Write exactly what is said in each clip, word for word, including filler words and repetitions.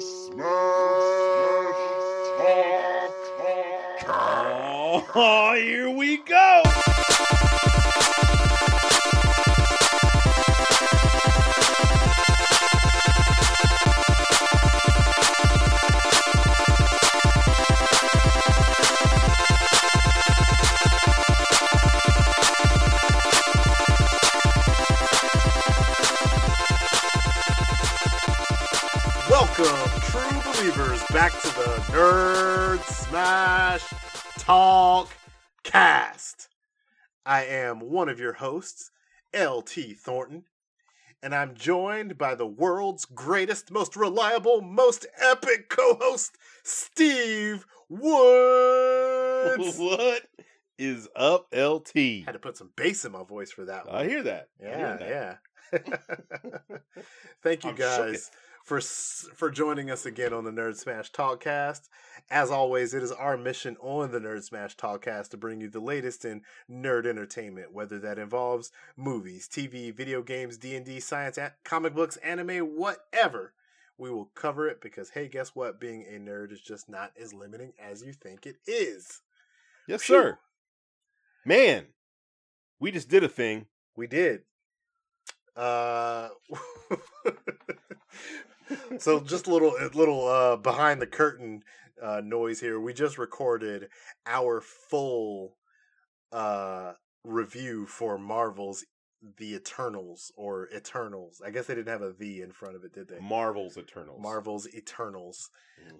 Smash Talk Cast. Oh, here we go. Back to the Nerd Smash Talk Cast. I am one of your hosts, L T Thornton, and I'm joined by the world's greatest, most reliable, most epic co-host, Steve Woods. What is up, L T? I had to put some bass in my voice for that one. I hear that. Yeah, hear that. Yeah. Thank you, I'm guys. for for joining us again on the Nerd Smash Talk Cast. As always, it is our mission on the Nerd Smash Talk Cast to bring you the latest in nerd entertainment, whether that involves movies, T V, video games, D and D, science, a- comic books, anime, whatever. We will cover it because, hey, guess what? Being a nerd is just not as limiting as you think it is. Yes, Phew. sir. Man, we just did a thing. We did. Uh... So just a little, little uh, behind the curtain uh, noise here. We just recorded our full uh, review for Marvel's The Eternals or Eternals. I guess they didn't have a V in front of it, did they? Marvel's Eternals. Marvel's Eternals.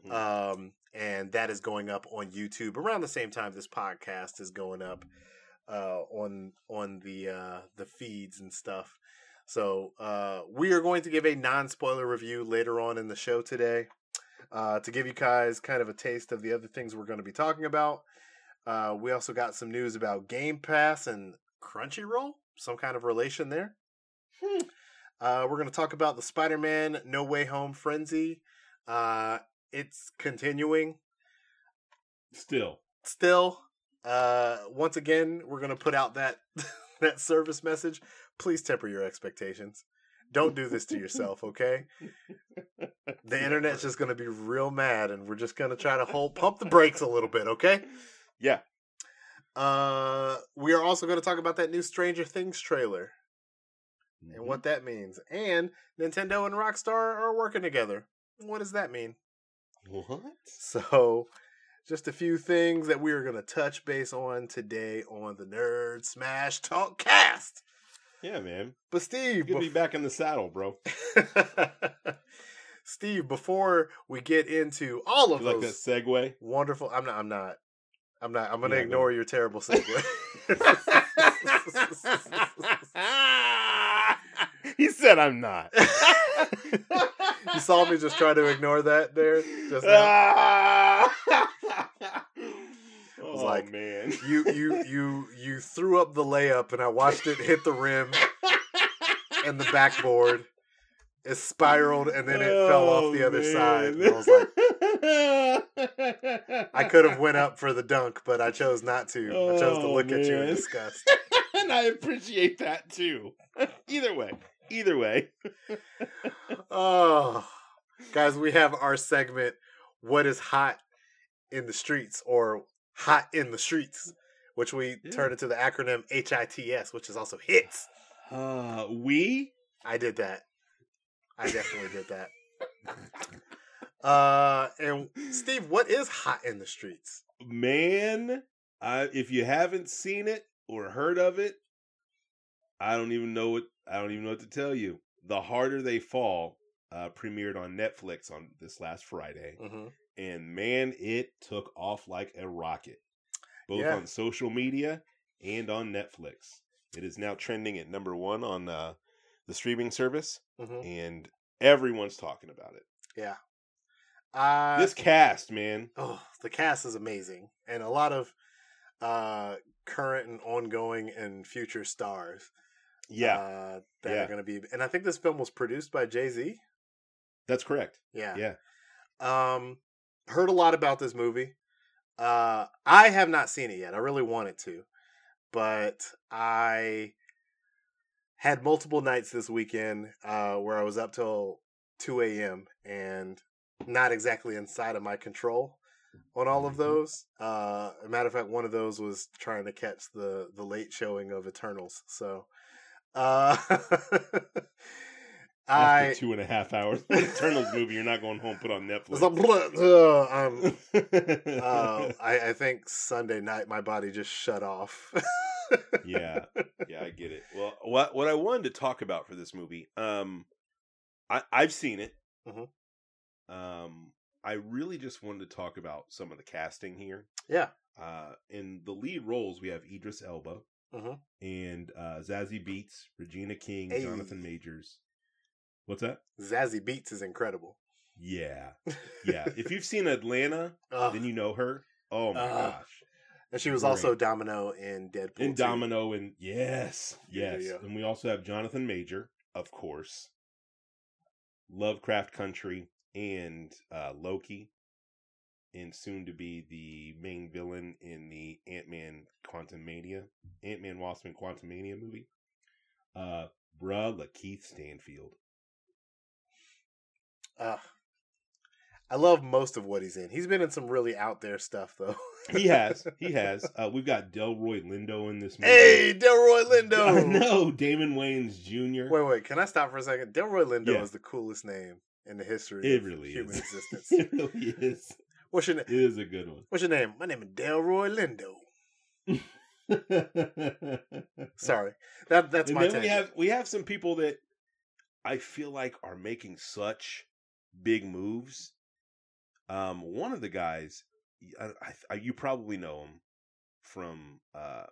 Mm-hmm. Um, and that is going up on YouTube around the same time this podcast is going up uh, on on the uh, the feeds and stuff. So uh, we are going to give a non-spoiler review later on in the show today uh, to give you guys kind of a taste of the other things we're going to be talking about. Uh, we also got some news about Game Pass and Crunchyroll, some kind of relation there. Hmm. Uh, we're going to talk about the Spider-Man No Way Home frenzy. Uh, it's continuing. Still. Still. Uh, once again, we're going to put out that that service message. Please temper your expectations. Don't do this to yourself, okay? The internet's just going to be real mad, and we're just going to try to hold, pump the brakes a little bit, okay? Yeah. Uh, we are also going to talk about that new Stranger Things trailer mm-hmm. and what that means. And Nintendo and Rockstar are working together. What does that mean? What? So, just a few things that we are going to touch base on today on the Nerd Smash Talk Cast. Yeah, man. But Steve... You'll be back in the saddle, bro. Steve, before we get into all of you those... like that segue? Wonderful... I'm not... I'm not... I'm not... I'm going to yeah, ignore man. your terrible segue. He said I'm not. You saw me just try to ignore that there? Just now? I was oh, like, man. you, you, you, you threw up the layup, and I watched it hit the rim and the backboard. It spiraled, and then it oh, fell off the other man. side. And I was like, I could have went up for the dunk, but I chose not to. Oh, I chose to look man. at you in disgust. And I appreciate that, too. Either way. Either way. Oh, guys, we have our segment, What is Hot in the Streets, or... Hot in the Streets, which we yeah. turned into the acronym H I T S, which is also hits. Uh, we? I did that. I definitely did that. Uh, and Steve, what is Hot in the Streets? Man, I, if you haven't seen it or heard of it, I don't even know what I don't even know what to tell you. The Harder They Fall uh, premiered on Netflix on this last Friday. Mm-hmm. And man, it took off like a rocket, both yeah. on social media and on Netflix. It is now trending at number one on uh, the streaming service, mm-hmm. and everyone's talking about it. Yeah, uh, this cast, man. Oh, the cast is amazing, and a lot of uh, current and ongoing and future stars. Yeah, uh, that yeah. are going to be. And I think this film was produced by Jay-Z. That's correct. Yeah, yeah. Um. Heard a lot about this movie. Uh, I have not seen it yet. I really wanted to. But I had multiple nights this weekend uh, where I was up till two a.m. and not exactly inside of my control on all of those. Uh, a matter of fact, one of those was trying to catch the, the late showing of Eternals. So, uh, I after two and a half hours Eternals movie, you're not going home. Put on Netflix. um, uh, I, I think Sunday night my body just shut off. yeah, yeah, I get it. Well, what what I wanted to talk about for this movie, um, I I've seen it. Mm-hmm. Um, I really just wanted to talk about some of the casting here. Yeah. Uh, in the lead roles, we have Idris Elba mm-hmm. and uh, Zazie Beetz, Regina King, hey. Jonathan Majors. What's that? Zazie Beetz is incredible. Yeah, yeah. If you've seen Atlanta, uh, then you know her. Oh my uh, gosh. And she was Great. also Domino in Deadpool. In Domino, and yes, yes. Yeah, yeah. And we also have Jonathan Major, of course, Lovecraft Country, and uh, Loki, and soon to be the main villain in the Ant-Man Quantumania, Ant-Man Wasp and Quantumania movie. Uh, bruh, Lakeith Stanfield. Uh I love most of what he's in. He's been in some really out there stuff, though. he has. He has. Uh, we've got Delroy Lindo in this movie. Hey, Delroy Lindo! I know, Damon Wayans Junior Wait, wait, can I stop for a second? Delroy Lindo yeah. is the coolest name in the history it of really human is. existence. It really is. What's your name? It is a good one. What's your name? My name is Delroy Lindo. Sorry. That, that's and my take. We have, we have some people that I feel like are making such big moves. Um, one of the guys, I, I, you probably know him from uh,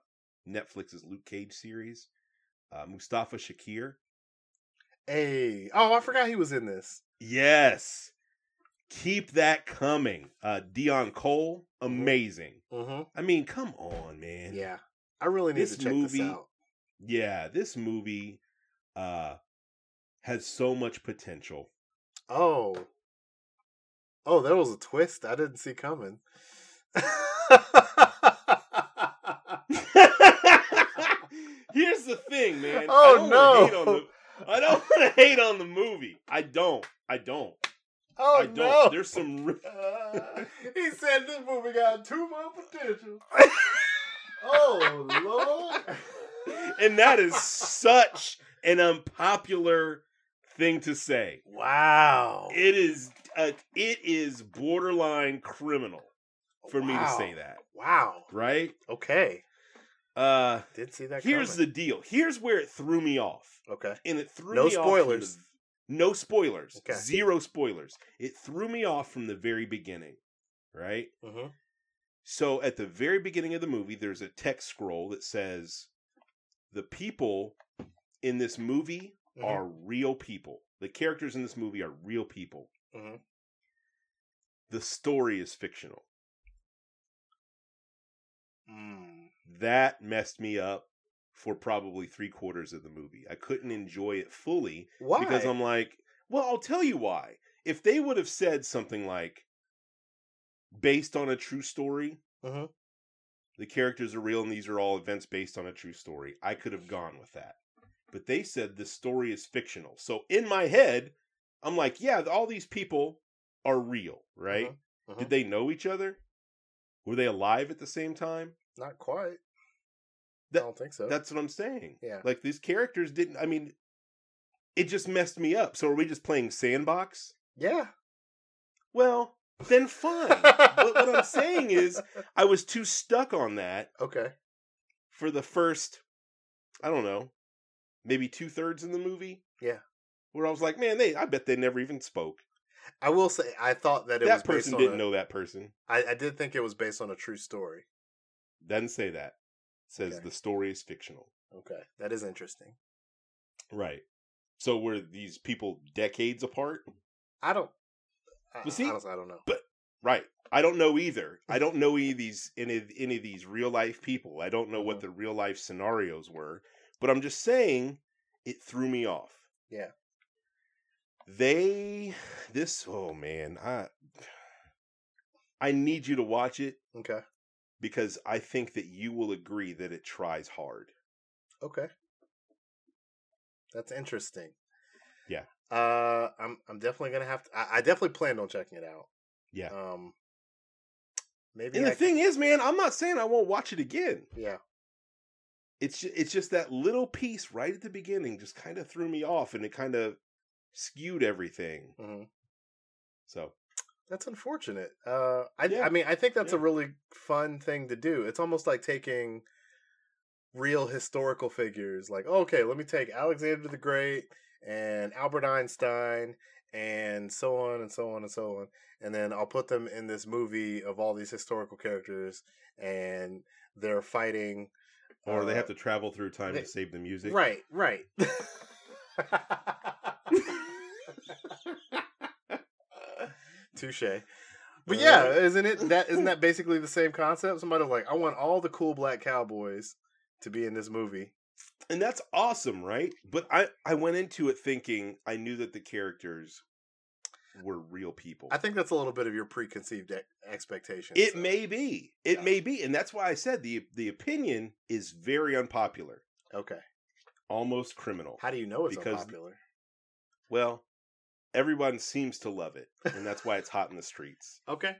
Netflix's Luke Cage series, uh, Mustafa Shakir. Hey, oh, I forgot he was in this. Yes, keep that coming. Uh, Dion Cole, amazing. Mm-hmm. I mean, come on, man. Yeah, I really need this to check movie, this out. Yeah, this movie uh, has so much potential. Oh. Oh, there was a twist I didn't see coming. Here's the thing, man. Oh, I don't no. hate on the, I don't want to hate on the movie. I don't. I don't. Oh, I don't. No. There's some... Re- uh, he said this movie got too much potential. Oh, Lord. And that is such an unpopular thing to say. Wow. It is... Uh, it is borderline criminal for wow. me to say that. Wow. Right? Okay. Uh, Didn't see that here's coming. The deal. Here's where it threw me off. Okay. And it threw no me spoilers. off. The, no spoilers. No okay. spoilers. Zero spoilers. It threw me off from the very beginning. Right? Mm-hmm. So at the very beginning of the movie, there's a text scroll that says, the people in this movie mm-hmm. are real people. The characters in this movie are real people. Mm-hmm. The story is fictional. Mm. That messed me up for probably three quarters of the movie. I couldn't enjoy it fully. Why? Because I'm like, well, I'll tell you why. If they would have said something like, based on a true story, mm-hmm. the characters are real and these are all events based on a true story, I could have gone with that. But they said the story is fictional. So in my head, I'm like, yeah, all these people are real, right? Uh-huh, uh-huh. Did they know each other? Were they alive at the same time? Not quite. That, I don't think so. That's what I'm saying. Yeah. Like, these characters didn't, I mean, it just messed me up. So are we just playing sandbox? Yeah. Well, then fine. But what I'm saying is, I was too stuck on that. Okay. For the first, I don't know, maybe two thirds in the movie. Yeah. Where I was like, man, they I bet they never even spoke. I will say, I thought that it that was based on... That person didn't a, know that person. I, I did think it was based on a true story. Doesn't say that. It says okay. the story is fictional. Okay, that is interesting. Right. So were these people decades apart? I don't... I, well, see, honestly, I don't know. But right. I don't know either. I don't know any of these, any, any of these real-life people. I don't know mm-hmm. what the real-life scenarios were. But I'm just saying, it threw me off. Yeah. They, this, oh man, I I need you to watch it. Okay. Because I think that you will agree that it tries hard. Okay. That's interesting. Yeah. Uh, I'm I'm definitely gonna have to. I, I definitely plan on checking it out. Yeah. Um. Maybe. And I the can... thing is, man, I'm not saying I won't watch it again. Yeah. It's it's just that little piece right at the beginning just kind of threw me off, and it kind of skewed everything. Mm-hmm. So that's unfortunate. Uh, I yeah. I mean, I think that's yeah. a really fun thing to do. It's almost like taking real historical figures, like oh, okay, let me take Alexander the Great and Albert Einstein and so on and so on and so on, and then I'll put them in this movie of all these historical characters, and they're fighting. Or they have to travel through time they, to save the music. Right, right. Touche. But yeah, isn't it that isn't that basically the same concept? Somebody's like, I want all the cool black cowboys to be in this movie. And that's awesome, right? But I, I went into it thinking I knew that the characters were real people. I think that's a little bit of your preconceived expectation. It so. may be. It yeah. may be. And that's why I said the the opinion is very unpopular. Okay. Almost criminal. How do you know it's because, unpopular? Well, everyone seems to love it. And that's why it's hot in the streets. Okay.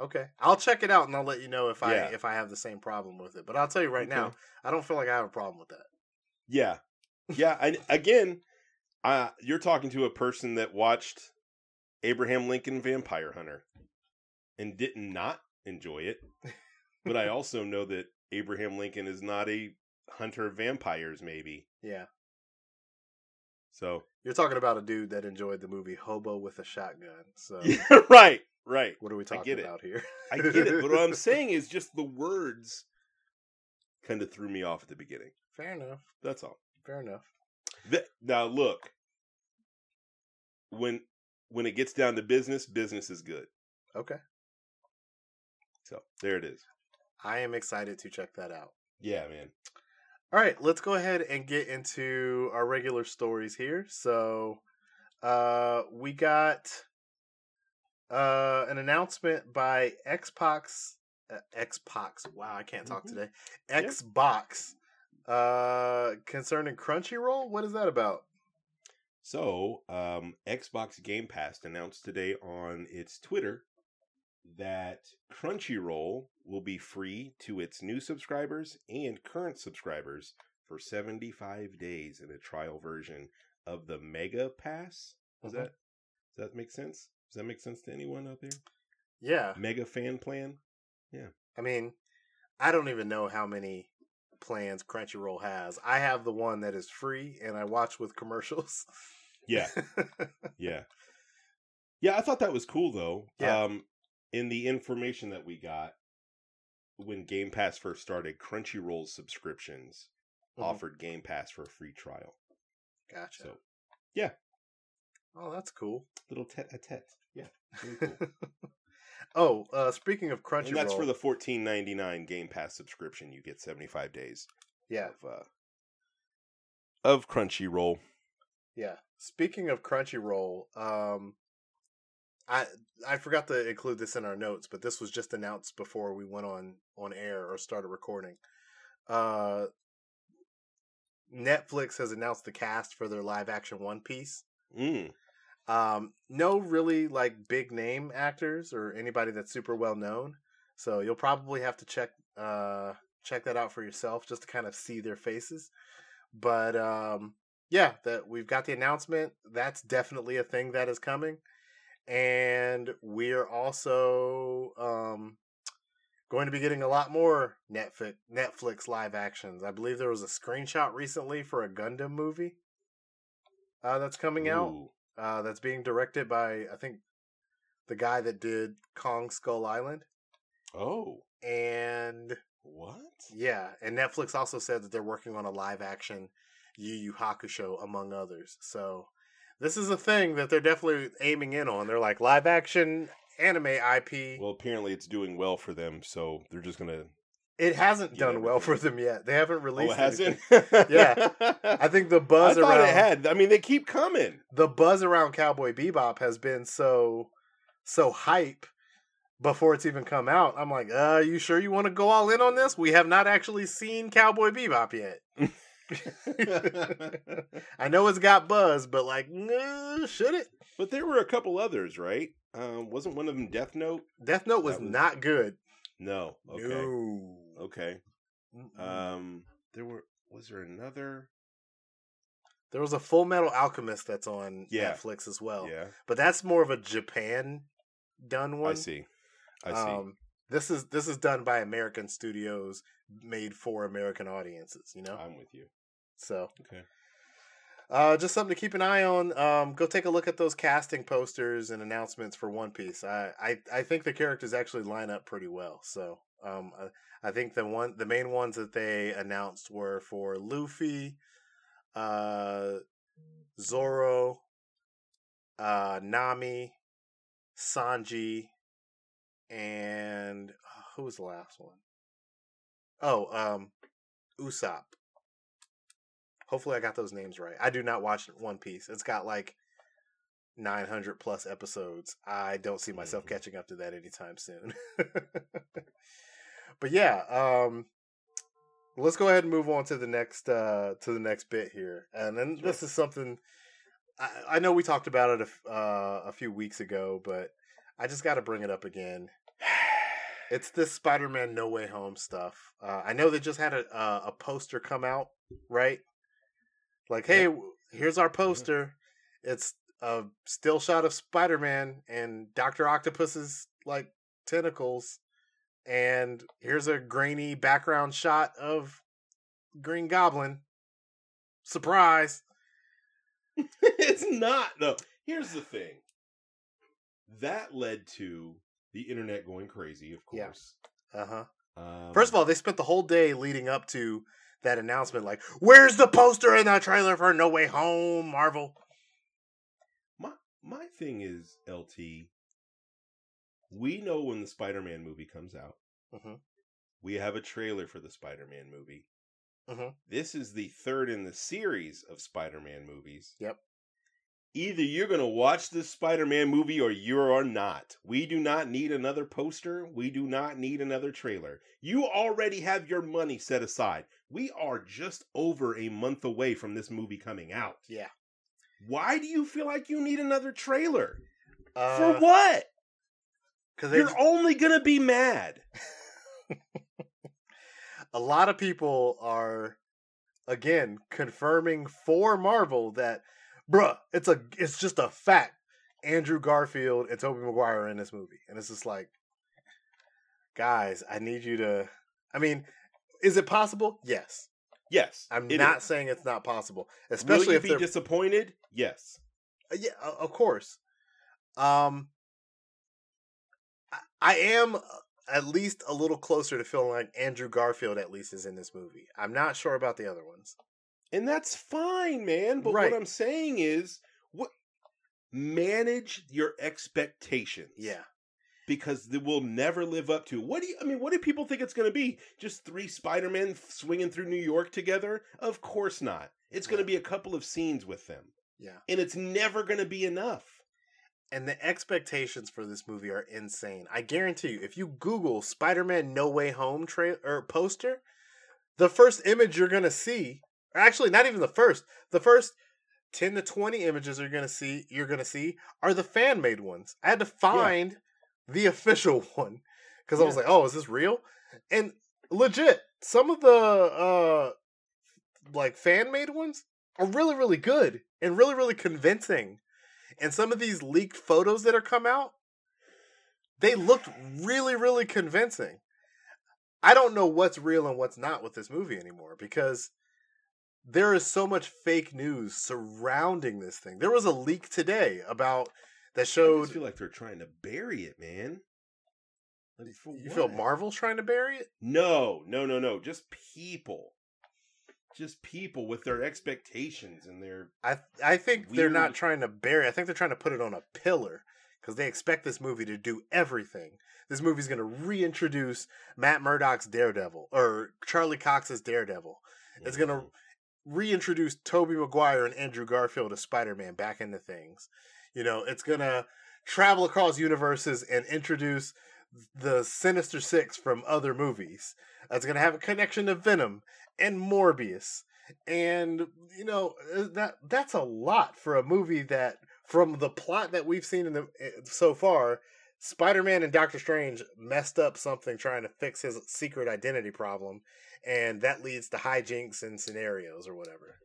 Okay. I'll check it out and I'll let you know if I, yeah. if I have the same problem with it. But I'll tell you right okay. now, I don't feel like I have a problem with that. Yeah. Yeah. I, again, uh, you're talking to a person that watched Abraham Lincoln Vampire Hunter and did not enjoy it. But I also know that Abraham Lincoln is not a hunter of vampires, maybe. Yeah. So you're talking about a dude that enjoyed the movie Hobo with a Shotgun. So yeah, right, right. What are we talking about here? I get it. But what I'm saying is just the words kind of threw me off at the beginning. Fair enough. That's all. Fair enough. The, now look, when When it gets down to business, business is good. Okay. So, there it is. I am excited to check that out. Yeah, man. All right, let's go ahead and get into our regular stories here. So, uh, we got uh, an announcement by Xbox. Uh, Xbox. Wow, I can't talk mm-hmm. today. Xbox. Yep. Uh, concerning Crunchyroll? What is that about? So, um, Xbox Game Pass announced today on its Twitter that Crunchyroll will be free to its new subscribers and current subscribers for seventy-five days in a trial version of the Mega Pass. Does mm-hmm. that does that make sense? Does that make sense to anyone out there? Yeah. Mega Fan Plan? Yeah. I mean, I don't even know how many plans Crunchyroll has. I have the one that is free and I watch with commercials. Yeah. Yeah. Yeah, I thought that was cool though. Yeah. Um in the information that we got when Game Pass first started, Crunchyroll subscriptions mm-hmm. offered Game Pass for a free trial. Gotcha. So, yeah. Oh, that's cool. Little tete-a-tete. Yeah. Really cool. Oh, uh, speaking of Crunchyroll, and that's for the fourteen ninety-nine Game Pass subscription. You get seventy-five days. Yeah. Of, uh, of Crunchyroll. Yeah. Speaking of Crunchyroll, um, I I forgot to include this in our notes, but this was just announced before we went on, on air or started recording. Uh, Netflix has announced the cast for their live action One Piece. Mm. Um, no really like big name actors or anybody that's super well known. So you'll probably have to check, uh, check that out for yourself just to kind of see their faces. But, um, yeah, that we've got the announcement. That's definitely a thing that is coming. And we're also, um, going to be getting a lot more Netflix, Netflix live actions. I believe there was a screenshot recently for a Gundam movie, uh, that's coming Ooh. out. Uh, that's being directed by, I think, the guy that did Kong Skull Island. Oh. And... What? Yeah, and Netflix also said that they're working on a live-action Yu Yu Hakusho, among others. So, this is a thing that they're definitely aiming in on. They're like, live-action anime I P. Well, apparently it's doing well for them, so they're just going to... It hasn't done everything. well for them yet. They haven't released it. Oh, it hasn't? Yeah. I think the buzz I around... I thought it had. I mean, they keep coming. The buzz around Cowboy Bebop has been so so hype before it's even come out. I'm like, uh, you sure you want to go all in on this? We have not actually seen Cowboy Bebop yet. I know it's got buzz, but like, nah, should it? But there were a couple others, right? Um, wasn't one of them Death Note? Death Note was, was... not good. No. Okay. No. Okay. Mm-mm. Um, there were. Was there another? There was a Full Metal Alchemist that's on yeah. Netflix as well. Yeah. But that's more of a Japan done one. I see. I see. Um, this is this is done by American studios, made for American audiences. You know. I'm with you. So. Okay. Uh, just something to keep an eye on. Um, go take a look at those casting posters and announcements for One Piece. I, I, I think the characters actually line up pretty well. So um, I, I think the one, the main ones that they announced were for Luffy, uh, Zoro, uh, Nami, Sanji, and uh, who was the last one? Oh, um, Usopp. Hopefully I got those names right. I do not watch One Piece. It's got like nine hundred plus episodes. I don't see myself mm-hmm. catching up to that anytime soon. But yeah, um, let's go ahead and move on to the next uh, to the next bit here. And then sure. this is something I, I know we talked about it a, uh, a few weeks ago, but I just got to bring it up again. It's this Spider-Man No Way Home stuff. Uh, I know they just had a a, a poster come out, right? Like, hey, yeah. here's our poster. Yeah. It's a still shot of Spider-Man and Doctor Octopus's, like, tentacles. And here's a grainy background shot of Green Goblin. Surprise! It's not, though. Here's the thing. That led to the internet going crazy, of course. Yeah. Uh-huh. Um, First of all, they spent the whole day leading up to that announcement, like, where's the poster and the trailer for No Way Home, Marvel? My my thing is, L T, we know when the Spider-Man movie comes out. Mm-hmm. We have a trailer for the Spider-Man movie. Mm-hmm. This is the third in the series of Spider-Man movies. Yep. Either you're going to watch this Spider-Man movie or you are not. We do not need another poster. We do not need another trailer. You already have your money set aside. We are just over a month away from this movie coming out. Yeah. Why do you feel like you need another trailer? Uh, For what? 'Cause you're just... only going to be mad. A lot of people are, again, confirming for Marvel that Bruh, it's a it's just a fact. Andrew Garfield and Tobey Maguire are in this movie. And it's just like, guys, I need you to... I mean, is it possible? Yes. Yes. I'm not is. saying it's not possible. Especially Will you if be disappointed? Yes. Yeah, of course. Um, I am at least a little closer to feeling like Andrew Garfield at least is in this movie. I'm not sure about the other ones. And that's fine, man. But right. what I'm saying is, what manage your expectations. Yeah, because they will never live up to. What do you, I mean? What do people think it's going to be? Just three Spider-Men swinging through New York together? Of course not. It's yeah. going to be a couple of scenes with them. Yeah, and it's never going to be enough. And the expectations for this movie are insane. I guarantee you, if you Google Spider-Man No Way Home trailer or poster, the first image you're going to see. Actually, not even the first. The first ten to twenty images you're gonna see, you're gonna see, are the fan made ones. I had to find yeah. the official one because yeah. I was like, "Oh, is this real?" And legit, some of the uh, like fan made ones are really, really good and really, really convincing. And some of these leaked photos that are come out, they looked really, really convincing. I don't know what's real and what's not with this movie anymore because there is so much fake news surrounding this thing. There was a leak today about that showed. I just feel like they're trying to bury it, man. For you what? Feel Marvel's trying to bury it? No, no, no, no. Just people, just people with their expectations and their. I I think weird... they're not trying to bury. I think they're trying to put it on a pillar because they expect this movie to do everything. This movie's going to reintroduce Matt Murdock's Daredevil or Charlie Cox's Daredevil. It's mm-hmm. going to reintroduce Tobey Maguire and Andrew Garfield as Spider-Man back into things. You know, it's gonna travel across universes and introduce the Sinister Six from other movies. It's gonna have a connection to Venom and Morbius And, you know, that that's a lot for a movie that, from the plot that we've seen in the so far, Spider-Man and Doctor Strange messed up something trying to fix his secret identity problem, and that leads to hijinks and scenarios or whatever.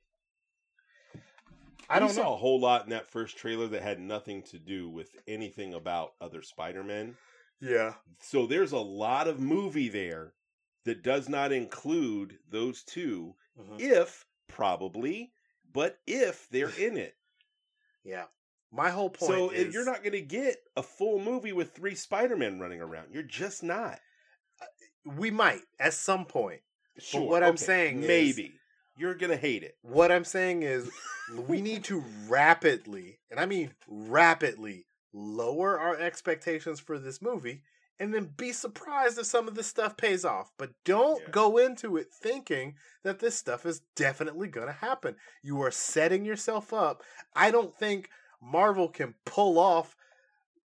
I don't know. We saw a whole lot in that first trailer that had nothing to do with anything about other Spider-Men. Yeah. So there's a lot of movie there that does not include those two, mm-hmm. if, probably, but if they're in it. Yeah. My whole point so is... So you're not going to get a full movie with three Spider-Men running around. You're just not. We might, at some point. Sure. But what okay. I'm saying Maybe. is... Maybe. You're going to hate it. What I'm saying is we need to rapidly, and I mean rapidly, lower our expectations for this movie and then be surprised if some of this stuff pays off. But don't yeah. go into it thinking that this stuff is definitely going to happen. You are setting yourself up. I don't think Marvel can pull off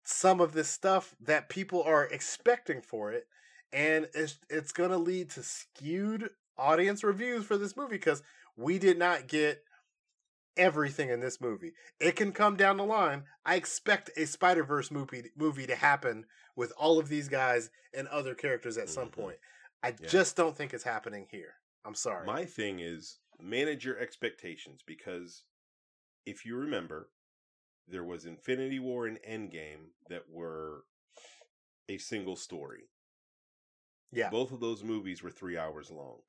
some of this stuff that people are expecting for it. And it's, it's going to lead to skewed audience reviews for this movie because we did not get everything in this movie. It can come down the line. I expect a Spider-Verse movie movie to happen with all of these guys and other characters at mm-hmm. some point. I yeah. just don't think it's happening here. I'm sorry. My thing is manage your expectations because if you remember, there was Infinity War and Endgame that were a single story. Yeah. Both of those movies were three hours long.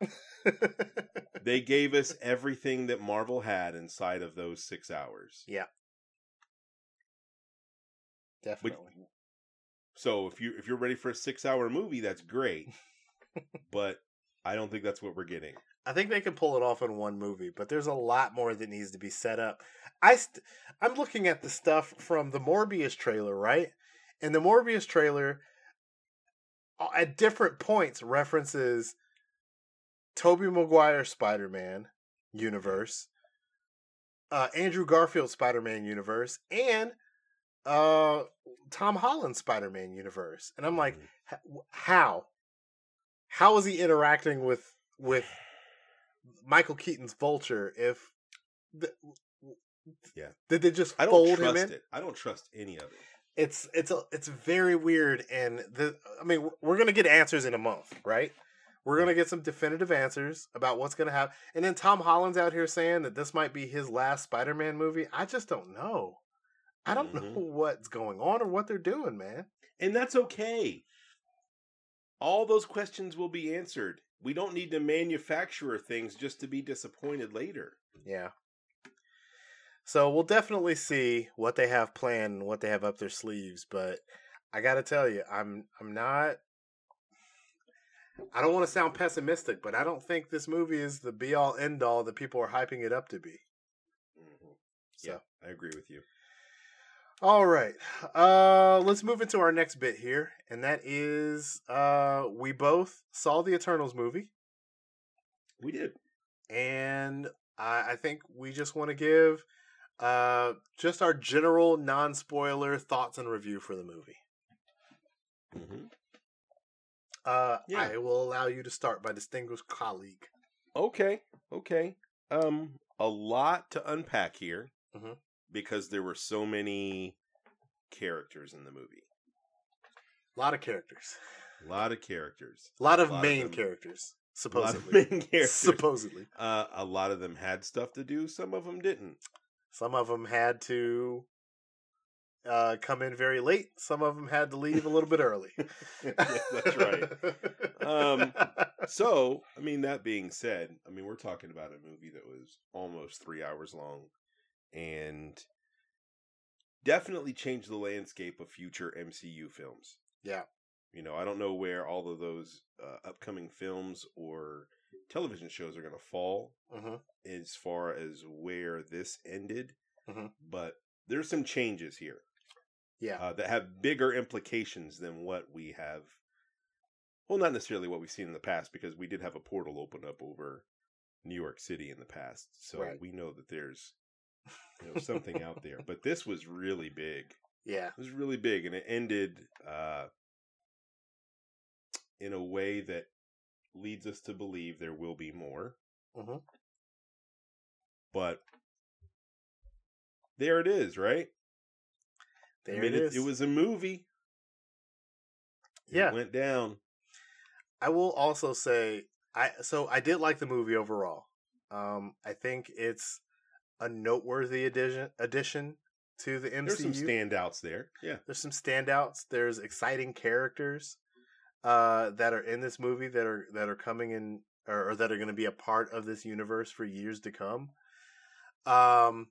They gave us everything that Marvel had inside of those six hours. Yeah. Definitely. But, so if you if you're ready for a six hour movie, that's great. But I don't think that's what we're getting. I think they can pull it off in one movie, but there's a lot more that needs to be set up. I st- I'm looking at the stuff from the Morbius trailer, right? And the Morbius trailer at different points references Tobey Maguire Spider-Man universe, uh, Andrew Garfield Spider-Man universe, and uh, Tom Holland Spider-Man universe. And I'm like, how? How is he interacting with with Michael Keaton's Vulture if... The, yeah. Did they just fold him in? I don't trust it. I don't trust any of it. It's it's a, it's very weird, and the I mean, we're going to get answers in a month, right? We're going to get some definitive answers about what's going to happen. And then Tom Holland's out here saying that this might be his last Spider-Man movie. I just don't know. I don't mm-hmm. know what's going on or what they're doing, man. And that's okay. All those questions will be answered. We don't need to manufacture things just to be disappointed later. Yeah. So we'll definitely see what they have planned and what they have up their sleeves, but I gotta tell you, I'm I'm not I don't want to sound pessimistic, but I don't think this movie is the be all end all that people are hyping it up to be. Mm-hmm. So. Yeah, I agree with you. All right. Uh, let's move into our next bit here, and that is uh, we both saw the Eternals movie. We did. And I, I think we just want to give Uh, just our general non-spoiler thoughts and review for the movie. Mm-hmm. Uh, yeah. I will allow you to start, my distinguished colleague. Okay, okay. Um, a lot to unpack here mm-hmm. because there were so many characters in the movie. A lot of characters. A lot of characters. A lot of a lot main of characters, supposedly. A lot of main characters. Supposedly. Uh, a lot of them had stuff to do. Some of them didn't. Some of them had to uh, come in very late. Some of them had to leave a little bit early. Yeah, that's right. Um, so, I mean, that being said, I mean, we're talking about a movie that was almost three hours long and definitely changed the landscape of future M C U films. Yeah. You know, I don't know where all of those uh, upcoming films or television shows are going to fall uh-huh. as far as where this ended, uh-huh. but there's some changes here yeah, uh, that have bigger implications than what we have, well, not necessarily what we've seen in the past, because we did have a portal open up over New York City in the past, so right. we know that there's you know, something out there, but this was really big. Yeah. It was really big, and it ended uh, in a way that leads us to believe there will be more. Mm-hmm. But there it is, right? There I mean, it is. It, it was a movie. It yeah. went down. I will also say, I so I did like the movie overall. Um, I think it's a noteworthy addition addition to the M C U. There's some standouts there. Yeah, there's some standouts. There's exciting characters uh, that are in this movie that are that are coming in or, or that are going to be a part of this universe for years to come. Um,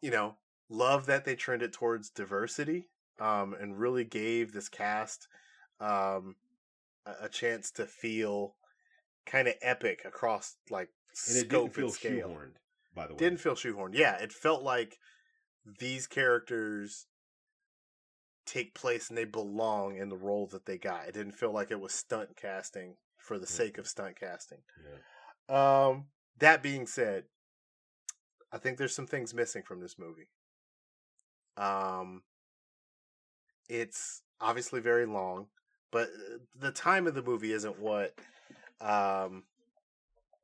you know, love that they trended towards diversity um, and really gave this cast um, a, a chance to feel kind of epic across like and it scope didn't and feel scale. Shoehorned, by the way. Didn't feel shoehorned. Yeah, it felt like these characters take place and they belong in the role that they got. It didn't feel like it was stunt casting for the mm-hmm. sake of stunt casting. Yeah. Um, that being said, I think there's some things missing from this movie. Um, it's obviously very long, but the time of the movie isn't what um,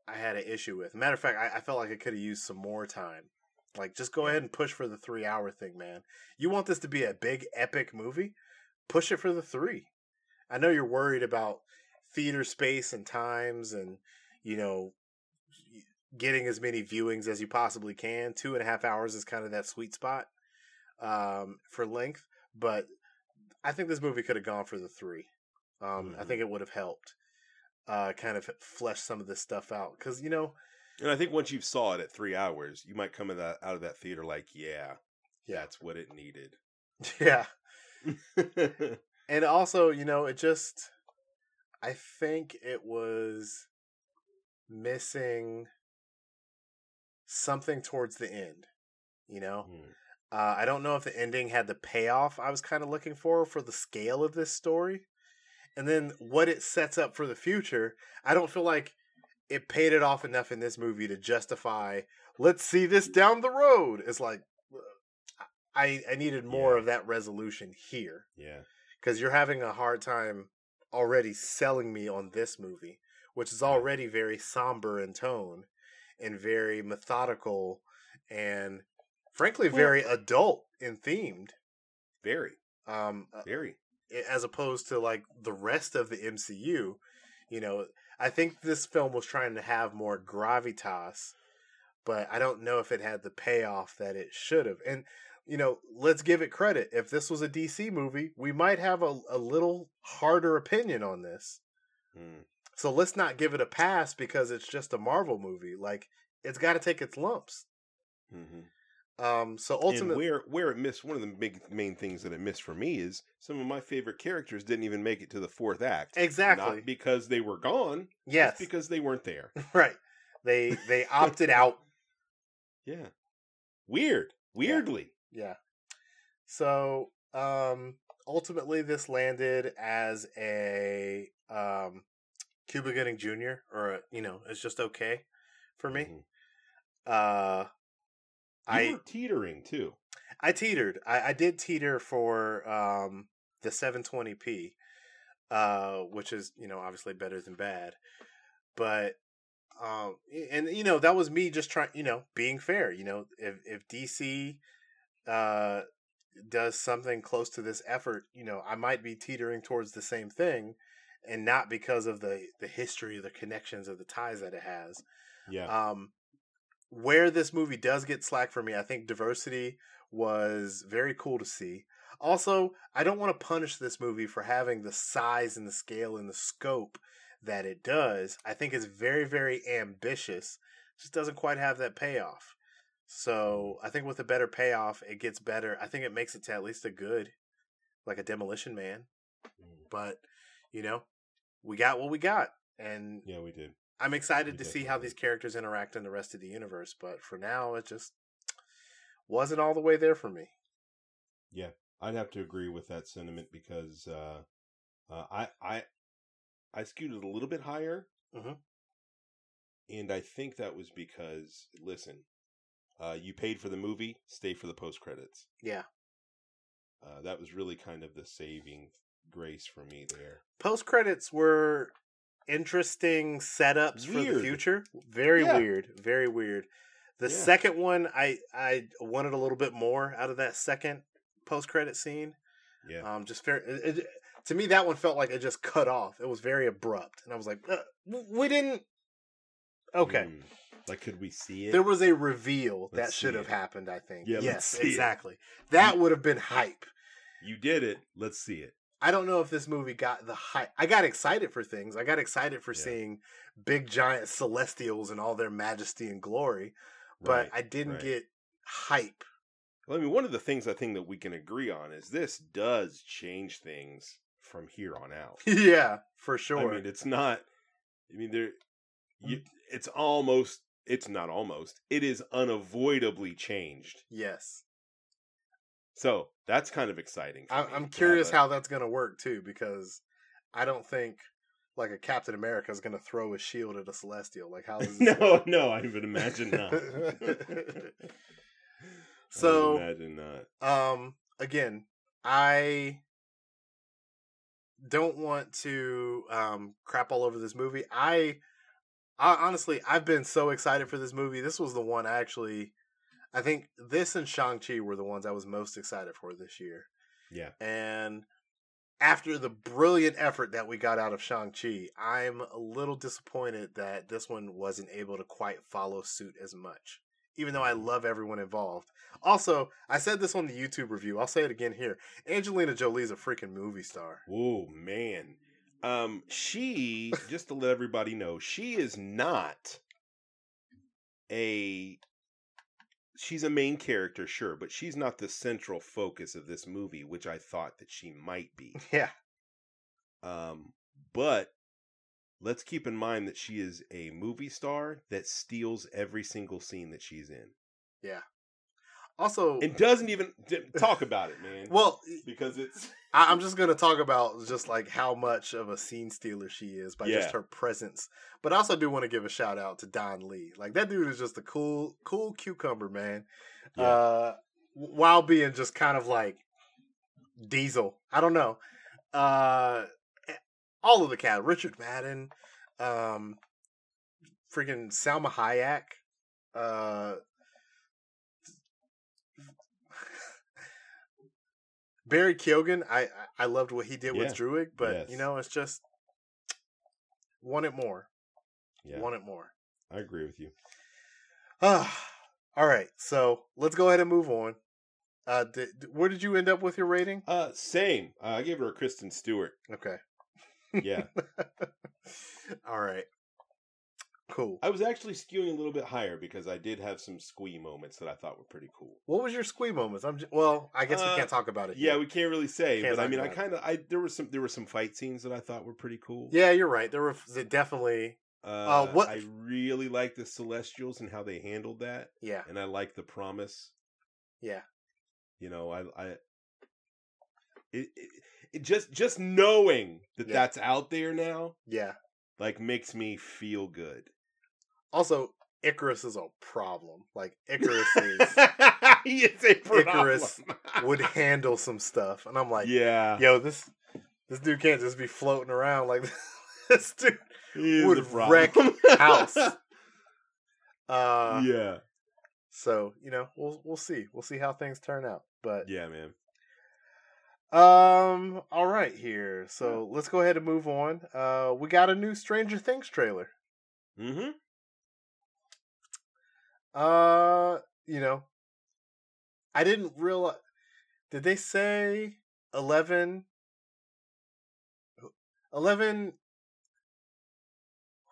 I had an issue with. Matter of fact, I, I felt like I could have used some more time. Like, just go ahead and push for the three-hour thing, man. You want this to be a big, epic movie? Push it for the three. I know you're worried about theater space and times and, you know, getting as many viewings as you possibly can. Two and a half hours is kind of that sweet spot um, for length. But I think this movie could have gone for the three. Um, mm-hmm. I think it would have helped uh, kind of flesh some of this stuff out. Because, you know... And I think once you saw it at three hours, you might come in that, out of that theater like, yeah, yeah, that's what it needed. Yeah. And also, you know, it just, I think it was missing something towards the end, you know? Mm. Uh, I don't know if the ending had the payoff I was kind of looking for, for the scale of this story. And then what it sets up for the future, I don't feel like it paid it off enough in this movie to justify, let's see this down the road. It's like, I I needed more yeah. of that resolution here. Yeah. Because you're having a hard time already selling me on this movie, which is already very somber in tone and very methodical and, frankly, very well, adult and themed. Very. Um, very. As opposed to, like, the rest of the M C U, you know... I think this film was trying to have more gravitas, but I don't know if it had the payoff that it should have. And, you know, let's give it credit. If this was a D C movie, we might have a, a little harder opinion on this. Mm. So let's not give it a pass because it's just a Marvel movie. Like, it's got to take its lumps. Mm-hmm. Um, so ultimately... And where, where it missed, one of the big main things that it missed for me is some of my favorite characters didn't even make it to the fourth act. Exactly. Not because they were gone. Yes. Just because they weren't there. Right. They they opted out. Yeah. Weird. Weirdly. Yeah. yeah. So, um, ultimately this landed as a um, Cuba Gooding Junior Or, a, you know, it's just okay for me. Mm-hmm. Uh... You were teetering, too. I teetered. I, I did teeter for um, the seven twenty p, uh, which is, you know, obviously better than bad. But, um, and, you know, that was me just trying, you know, being fair. You know, if, if D C uh, does something close to this effort, you know, I might be teetering towards the same thing and not because of the, the history, the connections, or the ties that it has. Yeah. Um, where this movie does get slack for me, I think diversity was very cool to see. Also, I don't want to punish this movie for having the size and the scale and the scope that it does. I think it's very, very ambitious. Just doesn't quite have that payoff. So I think with a better payoff, it gets better. I think it makes it to at least a good, like a Demolition Man. But, you know, we got what we got. And yeah, we did. I'm excited to see how these characters interact in the rest of the universe, but for now, it just wasn't all the way there for me. Yeah, I'd have to agree with that sentiment because uh, uh, I I I skewed it a little bit higher, mm-hmm. and I think that was because, listen, uh, you paid for the movie, stay for the post-credits. Yeah. Uh, that was really kind of the saving grace for me there. Post-credits were... interesting setups weird. For the future. Very yeah. weird. Very weird. The yeah. second one, I, I wanted a little bit more out of that second post-credit scene. Yeah. Um, just fair, it, it, to me, that one felt like it just cut off. It was very abrupt. And I was like, uh, we didn't. Okay. Mm. Like, could we see it? There was a reveal let's that should have happened, I think. Yeah, yes, exactly. It. That would have been hype. You did it. Let's see it. I don't know if this movie got the hype. I got excited for things. I got excited for yeah. seeing big, giant Celestials and all their majesty and glory. But right, I didn't right. get hype. Well, I mean, one of the things I think that we can agree on is this does change things from here on out. Yeah, for sure. I mean, it's not, I mean, there, you, it's almost, it's not almost, it is unavoidably changed. Yes. So that's kind of exciting. I, I'm curious how that's going to work too, because I don't think like a Captain America is going to throw his shield at a Celestial. Like, how is this No, work? No, I would imagine not. So, I imagine not. Um, again, I don't want to um, crap all over this movie. I, I honestly, I've been so excited for this movie. This was the one I actually, I think this and Shang-Chi were the ones I was most excited for this year. Yeah. And after the brilliant effort that we got out of Shang-Chi, I'm a little disappointed that this one wasn't able to quite follow suit as much, even though I love everyone involved. Also, I said this on the YouTube review. I'll say it again here. Angelina Jolie's a freaking movie star. Oh, man. Um, she, just to let everybody know, she is not a... She's a main character, sure, but she's not the central focus of this movie, which I thought that she might be. Yeah. Um, but let's keep in mind that she is a movie star that steals every single scene that she's in. Yeah. Also... And doesn't even talk about it, man. Well... Because it's... I'm just going to talk about just like how much of a scene stealer she is by yeah. just her presence. But I also do want to give a shout out to Don Lee. Like, that dude is just a cool, cool cucumber, man. Yeah. Uh, while being just kind of like Diesel. I don't know. Uh, all of the cast. Richard Madden. Um, freaking Salma Hayek. Uh... Barry Keoghan, I I loved what he did yeah. with Druig, but yes. you know, it's just wanted more. Yeah. Wanted more. I agree with you. Uh, all right, so let's go ahead and move on. Uh, did, where did you end up with your rating? Uh, same. Uh, I gave her a Kristen Stewart. Okay. Yeah. All right. Cool. I was actually skewing a little bit higher because I did have some squee moments that I thought were pretty cool. What was your squee moments? I'm just, well, I guess uh, we can't talk about it. Yeah, yet. We can't really say. Can't but I mean, I kind of, I there were some, there were some fight scenes that I thought were pretty cool. Yeah, you're right. There were definitely. Uh, uh, what I really liked the Celestials and how they handled that. Yeah, and I liked the promise. Yeah, you know, I, I, it, it, it just just knowing that yeah. that's out there now. Yeah, like makes me feel good. Also, Icarus is a problem. Like, Icarus is... he is a problem. Icarus would handle some stuff. And I'm like, yeah, yo, this this dude can't just be floating around like this. This dude he would wreck house. Uh, yeah. So, you know, we'll we'll see. We'll see how things turn out. But yeah, man. Um, all right here. So, yeah. let's go ahead and move on. Uh, we got a new Stranger Things trailer. Mm-hmm. Uh, you know, I didn't realize, did they say eleven, eleven,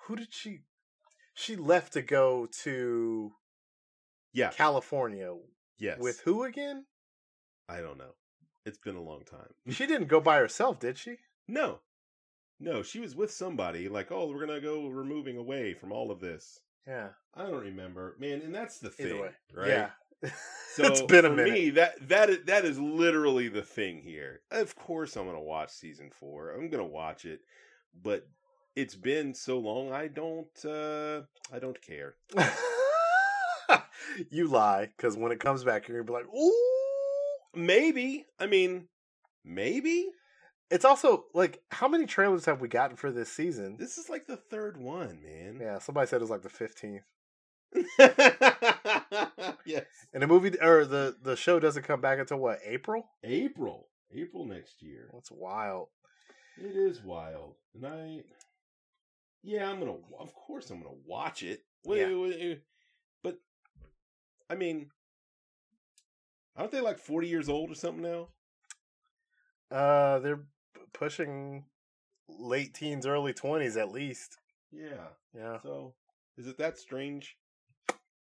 who did she, she left to go to yeah. California yes. with who again? I don't know. It's been a long time. She didn't go by herself, did she? No, no, she was with somebody like, oh, we're going to go, we're moving away from all of this. Yeah, I don't remember, man, and that's the thing, right? Yeah, so it's been a for minute. Me, that that is, that is literally the thing here. Of course, I'm gonna watch season four. I'm gonna watch it, but it's been so long. I don't, uh, I don't care. You lie, because when it comes back, you're gonna be like, ooh, maybe. I mean, maybe. It's also, like, how many trailers have we gotten for this season? This is, like, the third one, man. Yeah, somebody said it was, like, the fifteenth. Yes. And the movie or the, the show doesn't come back until what, April? April. April next year. That's wild. It is wild. And I Yeah, I'm gonna of course I'm gonna watch it. Wait, yeah. wait, wait, but I mean, aren't they like forty years old or something now? Uh, they're pushing late teens, early twenties at least. Yeah. Yeah. So, is it that strange?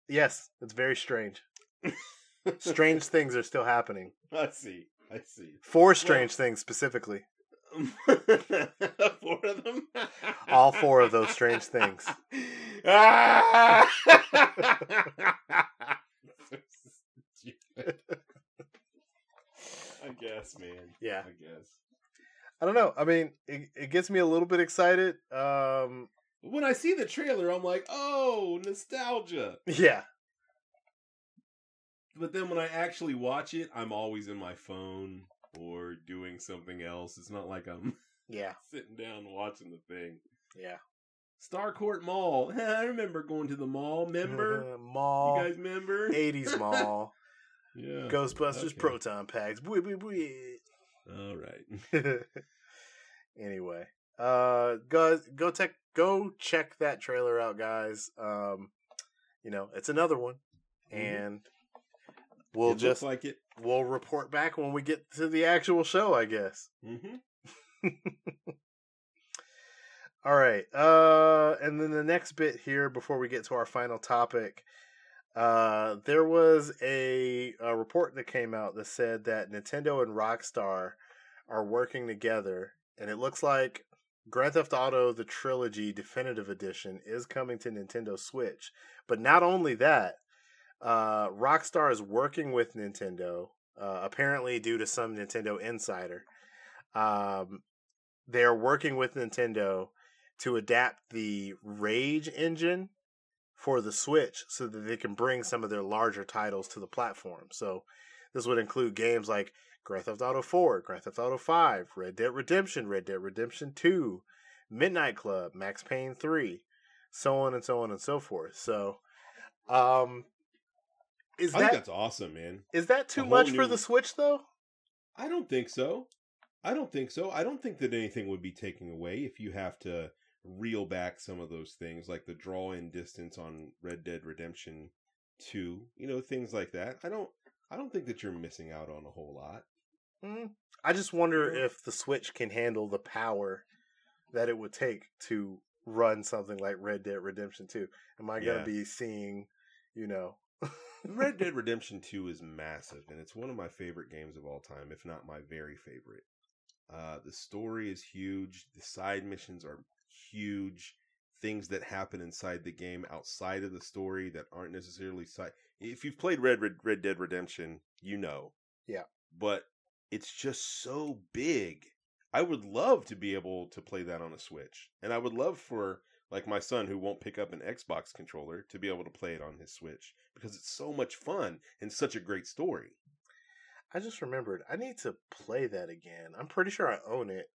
Yes, it's very strange. Strange things are still happening. I see. I see. Four strange well, things specifically. Four of them? All four of those strange things. Ah! I guess, man. Yeah. I guess. I don't know. I mean, it, it gets me a little bit excited. Um, when I see the trailer, I'm like, oh, nostalgia. Yeah. But then when I actually watch it, I'm always in my phone or doing something else. It's not like I'm yeah sitting down watching the thing. Yeah. Starcourt Mall. I remember going to the mall. Remember? Mall. You guys remember? eighties mall. Yeah. Ghostbusters, okay. Proton Packs. Bwee, bwee, bwee. All right. Anyway, uh, go go check go check that trailer out, guys. Um, you know, it's another one, and mm-hmm. we'll it just like it. We'll report back when we get to the actual show, I guess. Mm-hmm. All right, uh, and then the next bit here before we get to our final topic. Uh, there was a, a report that came out that said that Nintendo and Rockstar are working together, and it looks like Grand Theft Auto The Trilogy Definitive Edition is coming to Nintendo Switch. But not only that, uh, Rockstar is working with Nintendo, uh, apparently due to some Nintendo insider. Um, they're working with Nintendo to adapt the Rage engine for the Switch so that they can bring some of their larger titles to the platform. So this would include games like Grand Theft Auto four, Grand Theft Auto five, Red Dead Redemption, Red Dead Redemption two, Midnight Club, Max Payne three, so on and so on and so forth. So um is I that, think that's awesome, man. Is that too much for new... the Switch though? I don't think so. I don't think so. I don't think that anything would be taken away if you have to reel back some of those things like the draw in distance on Red Dead Redemption two, you know, things like that. I don't I don't think that you're missing out on a whole lot. Mm. I just wonder if the Switch can handle the power that it would take to run something like Red Dead Redemption two. Am I going to yeah. be seeing, you know, Red Dead Redemption two is massive and it's one of my favorite games of all time, if not my very favorite. Uh, the story is huge. The side missions are huge, things that happen inside the game outside of the story that aren't necessarily side. If you've played Red, Red Red Dead Redemption, you know. Yeah. But it's just so big. I would love to be able to play that on a Switch. And I would love for like my son who won't pick up an Xbox controller to be able to play it on his Switch because it's so much fun and such a great story. I just remembered I need to play that again. I'm pretty sure I own it.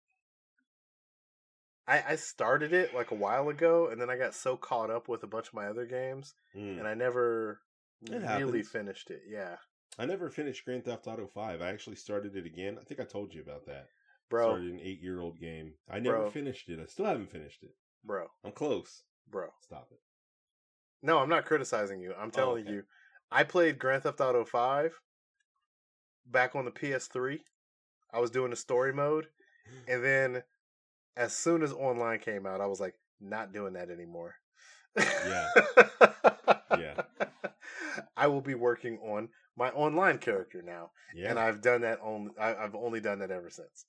I started it like a while ago, and then I got so caught up with a bunch of my other games, mm. and I never it really happens. finished it. Yeah, I never finished Grand Theft Auto five. I actually started it again. I think I told you about that, bro. Started an eight-year-old game. I never bro. finished it. I still haven't finished it, bro. I'm close, bro. Stop it. No, I'm not criticizing you. I'm telling oh, okay. you, I played Grand Theft Auto five back on the P S three. I was doing the story mode, and then. As soon as online came out, I was like, not doing that anymore. Yeah. Yeah. I will be working on my online character now. Yeah. And I've done that only, I've only done that ever since.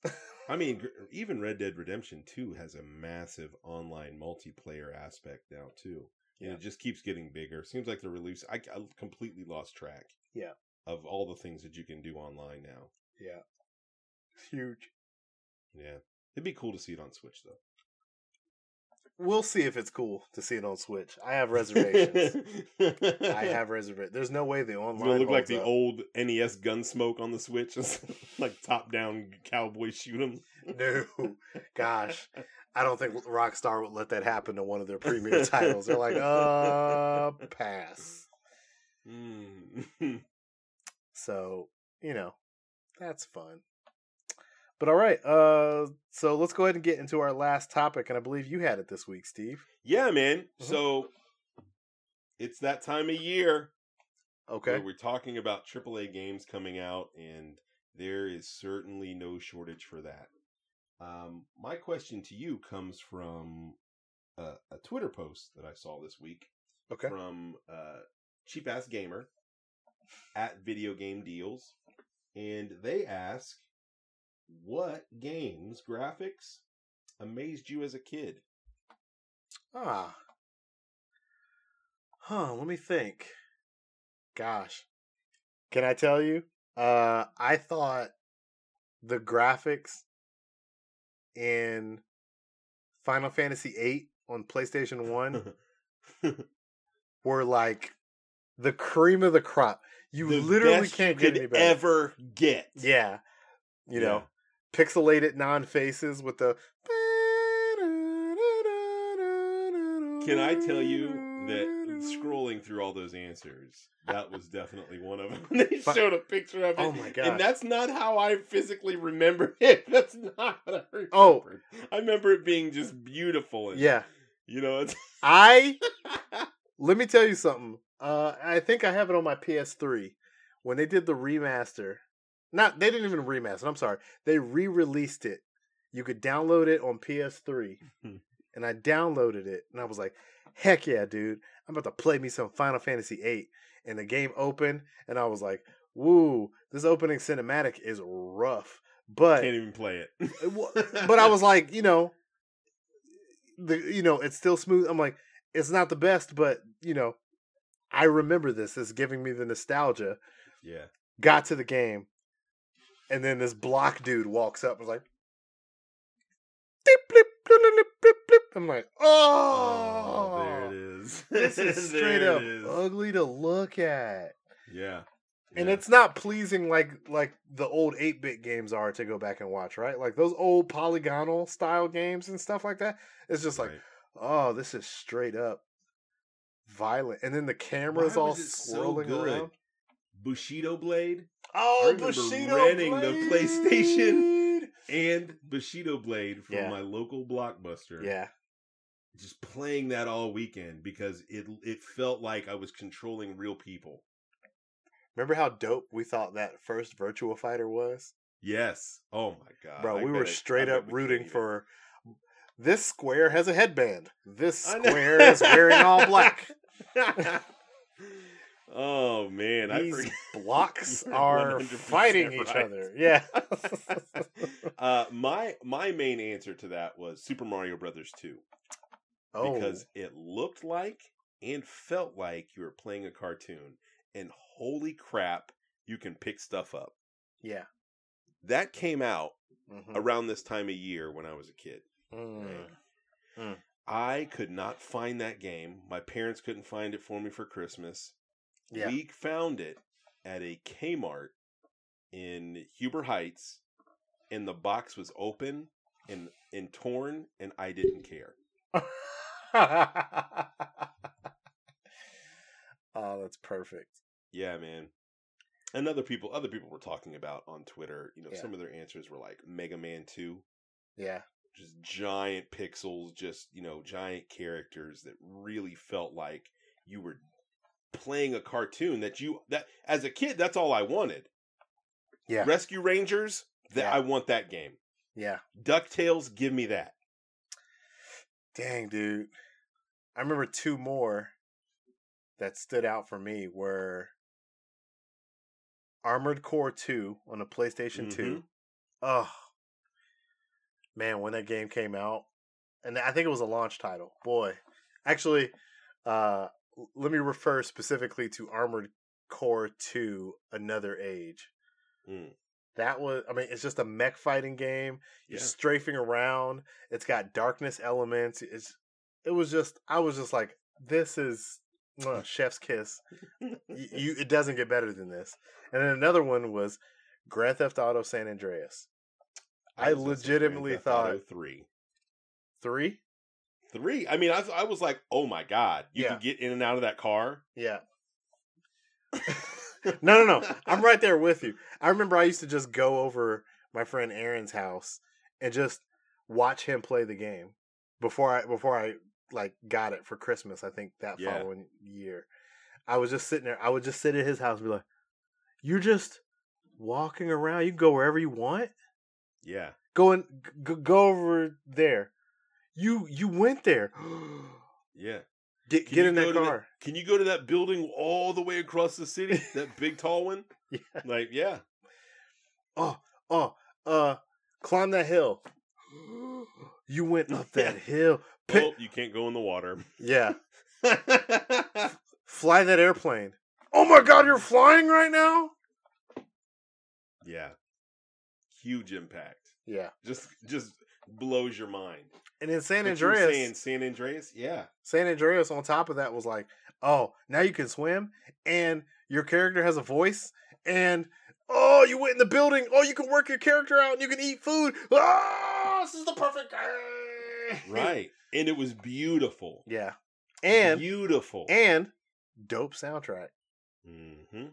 I mean, even Red Dead Redemption two has a massive online multiplayer aspect now, too. And yeah. it just keeps getting bigger. Seems like the release, I, I completely lost track yeah. of all the things that you can do online now. Yeah. It's huge. Yeah. It'd be cool to see it on Switch, though. We'll see if it's cool to see it on Switch. I have reservations. I have reservations. There's no way the online It'll look like the up. old N E S Gunsmoke on the Switch. Like top-down cowboy shoot 'em. No. Gosh. I don't think Rockstar would let that happen to one of their premier titles. They're like, uh, pass. Mm. So, you know, that's fun. But all right, uh, so let's go ahead and get into our last topic, and I believe you had it this week, Steve. Yeah, man. Mm-hmm. So it's that time of year. Okay. We're talking about triple A games coming out, and there is certainly no shortage for that. Um, my question to you comes from a, a Twitter post that I saw this week. Okay. From uh, Cheap Ass Gamer at Video Game Deals, and they ask, what games graphics amazed you as a kid? Ah. Huh, let me think. Gosh. Can I tell you? Uh, I thought the graphics in Final Fantasy eight on PlayStation one were like the cream of the crop. You the literally can't get any better. Ever get. Yeah. You yeah. know. Pixelated non-faces with the... Can I tell you that scrolling through all those answers, that was definitely one of them. They showed a picture of it. Oh my god! And that's not how I physically remember it. That's not what I remember. Oh. I remember it being just beautiful. And, yeah. You know, it's... I... Let me tell you something. Uh, I think I have it on my P S three. When they did the remaster... Not, they didn't even remaster. I'm sorry. They re-released it. You could download it on P S three. And I downloaded it. And I was like, heck yeah, dude. I'm about to play me some Final Fantasy eight. And the game opened. And I was like, woo, this opening cinematic is rough. But can't even play it. But I was like, you know, the you know, it's still smooth. I'm like, it's not the best, but, you know, I remember this. It's giving me the nostalgia. Yeah. Got to the game. And then this block dude walks up and is like, blip, blip, blip, blip. I'm like, oh, oh, there it is. This is straight up is. Ugly to look at. Yeah. And yeah. It's not pleasing like like the old eight-bit games are to go back and watch, right? Like those old polygonal style games and stuff like that. It's just right. like, oh, this is straight up violent. And then the camera's all swirling so around. Bushido Blade. Oh, I remember Bushido renting Blade. The PlayStation and Bushido Blade from yeah. my local Blockbuster. Yeah, just playing that all weekend because it it felt like I was controlling real people. Remember how dope we thought that first Virtua Fighter was? Yes. Oh my god, bro, I we were straight I, up I rooting for. This square has a headband. This square is wearing all black. Oh man, these I forget. Blocks are fighting right. each other. Yeah. uh, my my main answer to that was Super Mario Brothers two, oh. because it looked like and felt like you were playing a cartoon, and holy crap, you can pick stuff up. Yeah, that came out mm-hmm. around this time of year when I was a kid. Mm. Right? Mm. I could not find that game. My parents couldn't find it for me for Christmas. Yeah. We found it at a Kmart in Huber Heights, and the box was open and, and torn, and I didn't care. Oh, that's perfect. Yeah, man. And other people, other people were talking about on Twitter, you know, yeah. some of their answers were like Mega Man two. Yeah. Just giant pixels, just, you know, giant characters that really felt like you were playing a cartoon that you that as a kid that's all I wanted. Yeah. Rescue Rangers, that yeah. I want that game. Yeah. DuckTales, give me that. Dang, dude. I remember two more that stood out for me were Armored Core two on the PlayStation mm-hmm. two. Oh. Man, when that game came out, and I think it was a launch title. Boy. Actually, uh let me refer specifically to Armored Core two, Another Age. Mm. That was, I mean, it's just a mech fighting game. You're yeah. strafing around. It's got darkness elements. It's, it was just, I was just like, this is uh, chef's kiss. you, you, it doesn't get better than this. And then another one was Grand Theft Auto San Andreas. I, I legitimately thought three, three. Three. I mean, I I was like, oh my god, you yeah. can get in and out of that car. Yeah. No, no, no. I'm right there with you. I remember I used to just go over my friend Aaron's house and just watch him play the game before I before I like got it for Christmas. I think that yeah. following year, I was just sitting there. I would just sit at his house and be like, "You're just walking around. You can go wherever you want. Yeah, go and g- go over there. You you went there. yeah." Get, get in that car. That, can you go to that building all the way across the city? That big tall one? Yeah. Like, yeah. Oh, oh, uh, climb that hill. You went up that hill. Pick- oh, you can't go in the water. Yeah. Fly that airplane. Oh my God, you're flying right now? Yeah. Huge impact. Yeah. Just, just blows your mind. And then San but Andreas. You're saying San Andreas? Yeah. San Andreas on top of that was like, oh, now you can swim, and your character has a voice, and oh, you went in the building. Oh, you can work your character out, and you can eat food. Oh, this is the perfect. Right. And it was beautiful. Yeah. And. Beautiful. And dope soundtrack. Mm-hmm.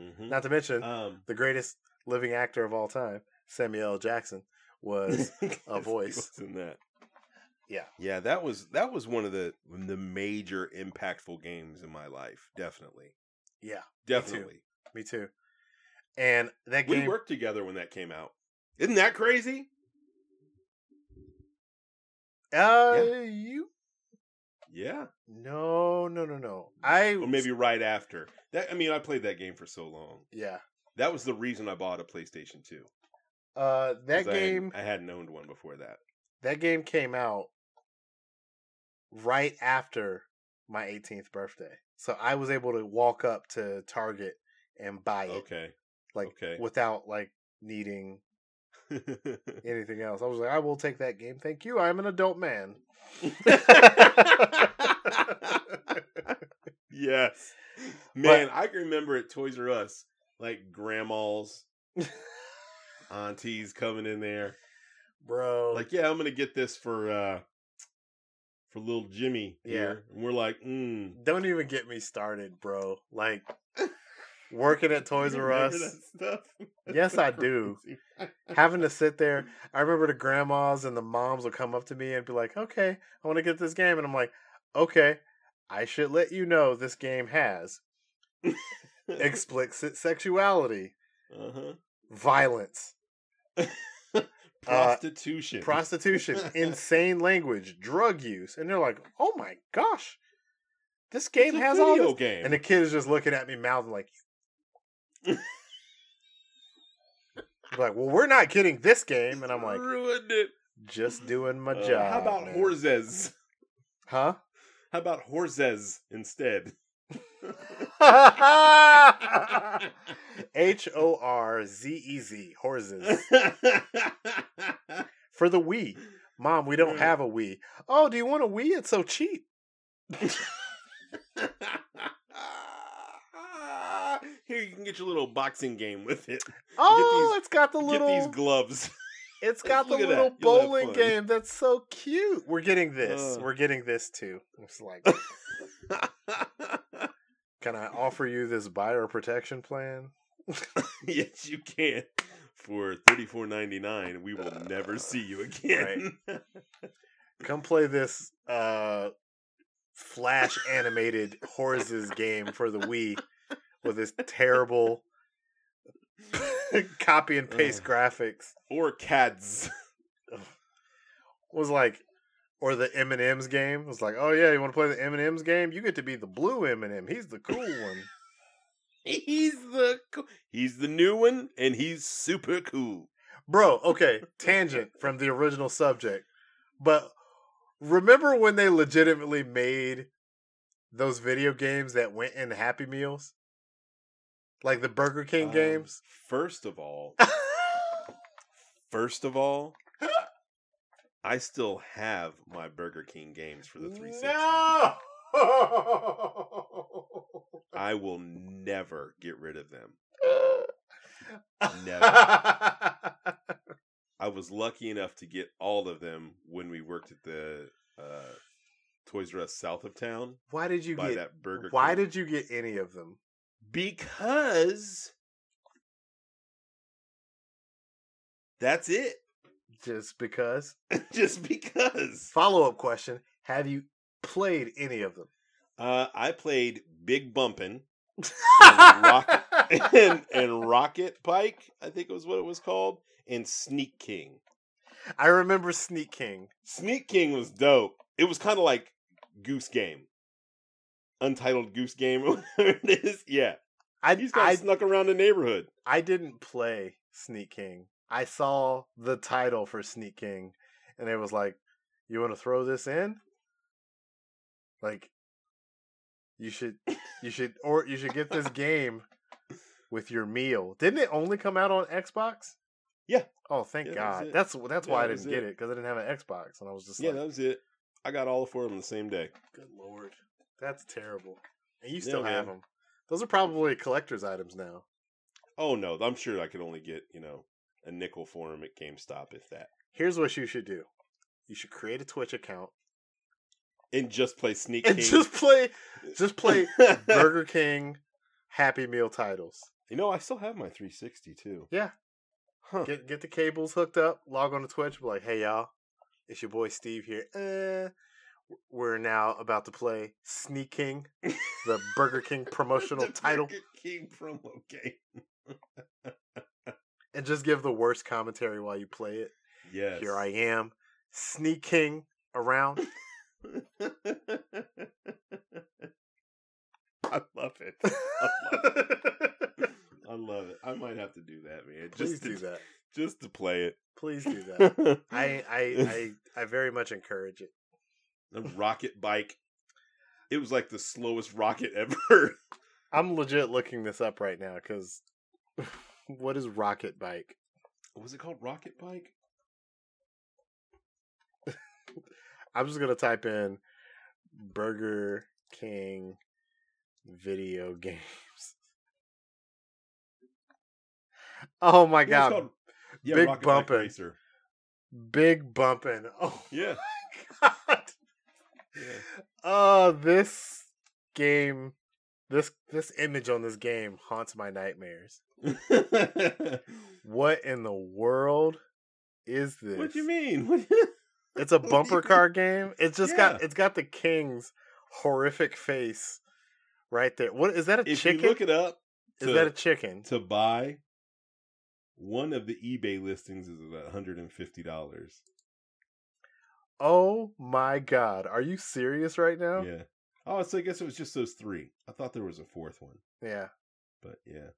Mm-hmm. Not to mention um, the greatest living actor of all time, Samuel L. Jackson. Was a voice in that, yeah, yeah. That was that was one of the the major impactful games in my life, definitely. Yeah, definitely. Me too. Me too. And that game, we worked together when that came out. Isn't that crazy? Uh, yeah. you. Yeah. No, no, no, no. I or maybe right after that. I mean, I played that game for so long. Yeah, that was the reason I bought a PlayStation two. Uh, that game... I, I hadn't owned one before that. That game came out right after my eighteenth birthday. So I was able to walk up to Target and buy it. Okay. Like, okay. Without, like, needing anything else. I was like, I will take that game. Thank you. I'm an adult man. Yes. Man, but, I can remember at Toys R Us, like, grandmas... aunties coming in there, bro, like, yeah, I'm gonna get this for uh for little Jimmy here. Yeah. And we're like, mm. Don't even get me started, bro. Like, working at Toys R Us stuff? Yes, I do. Having to sit there, I remember the grandmas and the moms would come up to me and be like, okay, I want to get this game, and I'm like, okay, I should let you know this game has explicit sexuality, uh-huh, violence, prostitution, uh, prostitution, insane language, drug use, and they're like, "Oh my gosh, this game it's has a video all this." Game. And the kid is just looking at me, mouthing like, "Like, well, we're not getting this game." And I'm like, "Ruined it." Just doing my uh, job. How about man. Horzes? Huh? How about Horzes instead? H O R Z E Z Horzes. For the Wii. Mom, we don't have a Wii. Oh, do you want a Wii? It's so cheap. Here, you can get your little boxing game with it. Oh, these, it's got the little... Get these gloves. It's got the little bowling game. That's so cute. We're getting this. Uh. We're getting this, too. It's like... Can I offer you this buyer protection plan? Yes, you can. For thirty-four ninety-nine, we will uh, never see you again. Right. Come play this uh, Flash animated Horzes game for the Wii with this terrible copy and paste uh, graphics. Or C A Ds. Was like... Or the M and M's game. It was like, oh yeah, you want to play the M and M's game? You get to be the blue M and M. He's the cool one. he's the co- he's the new one, and he's super cool, bro. Okay, tangent from the original subject. But remember when they legitimately made those video games that went in Happy Meals, like the Burger King um, games? First of all, first of all. I still have my Burger King games for the three sixty. No! I will never get rid of them. Never. I was lucky enough to get all of them when we worked at the uh, Toys R Us south of town. Why did you get that Burger Why King. Did you get any of them? because that's it. Just because. Just because. Follow-up question. Have you played any of them? Uh, I played Big Bumpin' and, Rock- and, and Rocket Pike, I think it was what it was called, and Sneak King. I remember Sneak King. Sneak King was dope. It was kind of like Goose Game. Untitled Goose Game or whatever it is. Yeah. I, He's kind of snuck around the neighborhood. I didn't play Sneak King. I saw the title for Sneak King, and it was like, you want to throw this in? Like, you should, you should, or you should get this game with your meal. Didn't it only come out on Xbox? Yeah. Oh, thank yeah, God. That's that's, that's yeah, why that I didn't get it, because I didn't have an Xbox, and I was just yeah, like... Yeah, that was it. I got all four of them the same day. Good Lord. That's terrible. And you still yeah, have man. them. Those are probably collector's items now. Oh, no. I'm sure I could only get, you know, a nickel for him at GameStop, if that. Here's what you should do. You should create a Twitch account. And just play Sneak and King. And just play, just play Burger King Happy Meal titles. You know, I still have my three sixty, too. Yeah. Huh. Get get the cables hooked up, log on to Twitch, be like, hey, y'all, it's your boy Steve here. Uh, we're now about to play Sneak King, the Burger King promotional the title. Burger King promo game. And just give the worst commentary while you play it. Yes. Here I am, sneaking around. I love it. I love it. I love it. I might have to do that, man. Please just to, do that. Just to play it. Please do that. I, I I I very much encourage it. The rocket bike. It was like the slowest rocket ever. I'm legit looking this up right now because... What is Rocket Bike? Was it called Rocket Bike? I'm just going to type in Burger King video games. Oh my God. Called, yeah, Big Rocket Bumpin'. Bike Racer. Big Bumpin'. Oh yeah. My God. Yeah. Uh, this game, this this image on this game haunts my nightmares. What in the world is this? What do you mean? What do you... It's a bumper car game. It's just yeah. got it's got the king's horrific face right there. What is that? A if chicken? You look it up. Is to, that a chicken? To buy one of the eBay listings is about one hundred fifty dollars. Oh my God! Are you serious right now? Yeah. Oh, so I guess it was just those three. I thought there was a fourth one. Yeah. But yeah.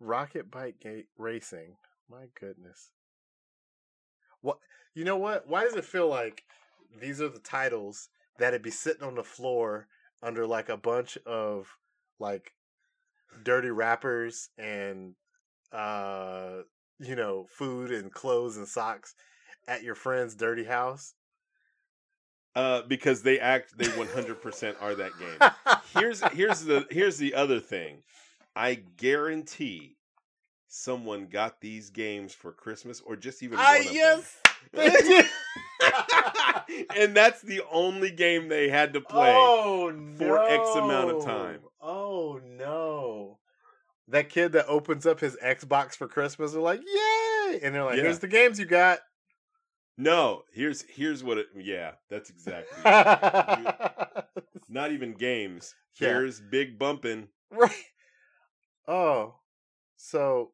Rocket Bike Gate Racing. My goodness. What you know what? Why does it feel like these are the titles that'd be sitting on the floor under like a bunch of like dirty wrappers and uh you know, food and clothes and socks at your friend's dirty house? Uh because they act they one hundred percent are that game. Here's here's the here's the other thing. I guarantee someone got these games for Christmas or just even ah, one of yes. them. And that's the only game they had to play oh, no. for X amount of time. Oh, no. That kid that opens up his Xbox for Christmas, they're like, yay! And they're like, yeah. here's the games you got. No, here's here's what it... Yeah, that's exactly it. You, not even games. Yeah. Here's Big Bumpin'. Right. Oh, so,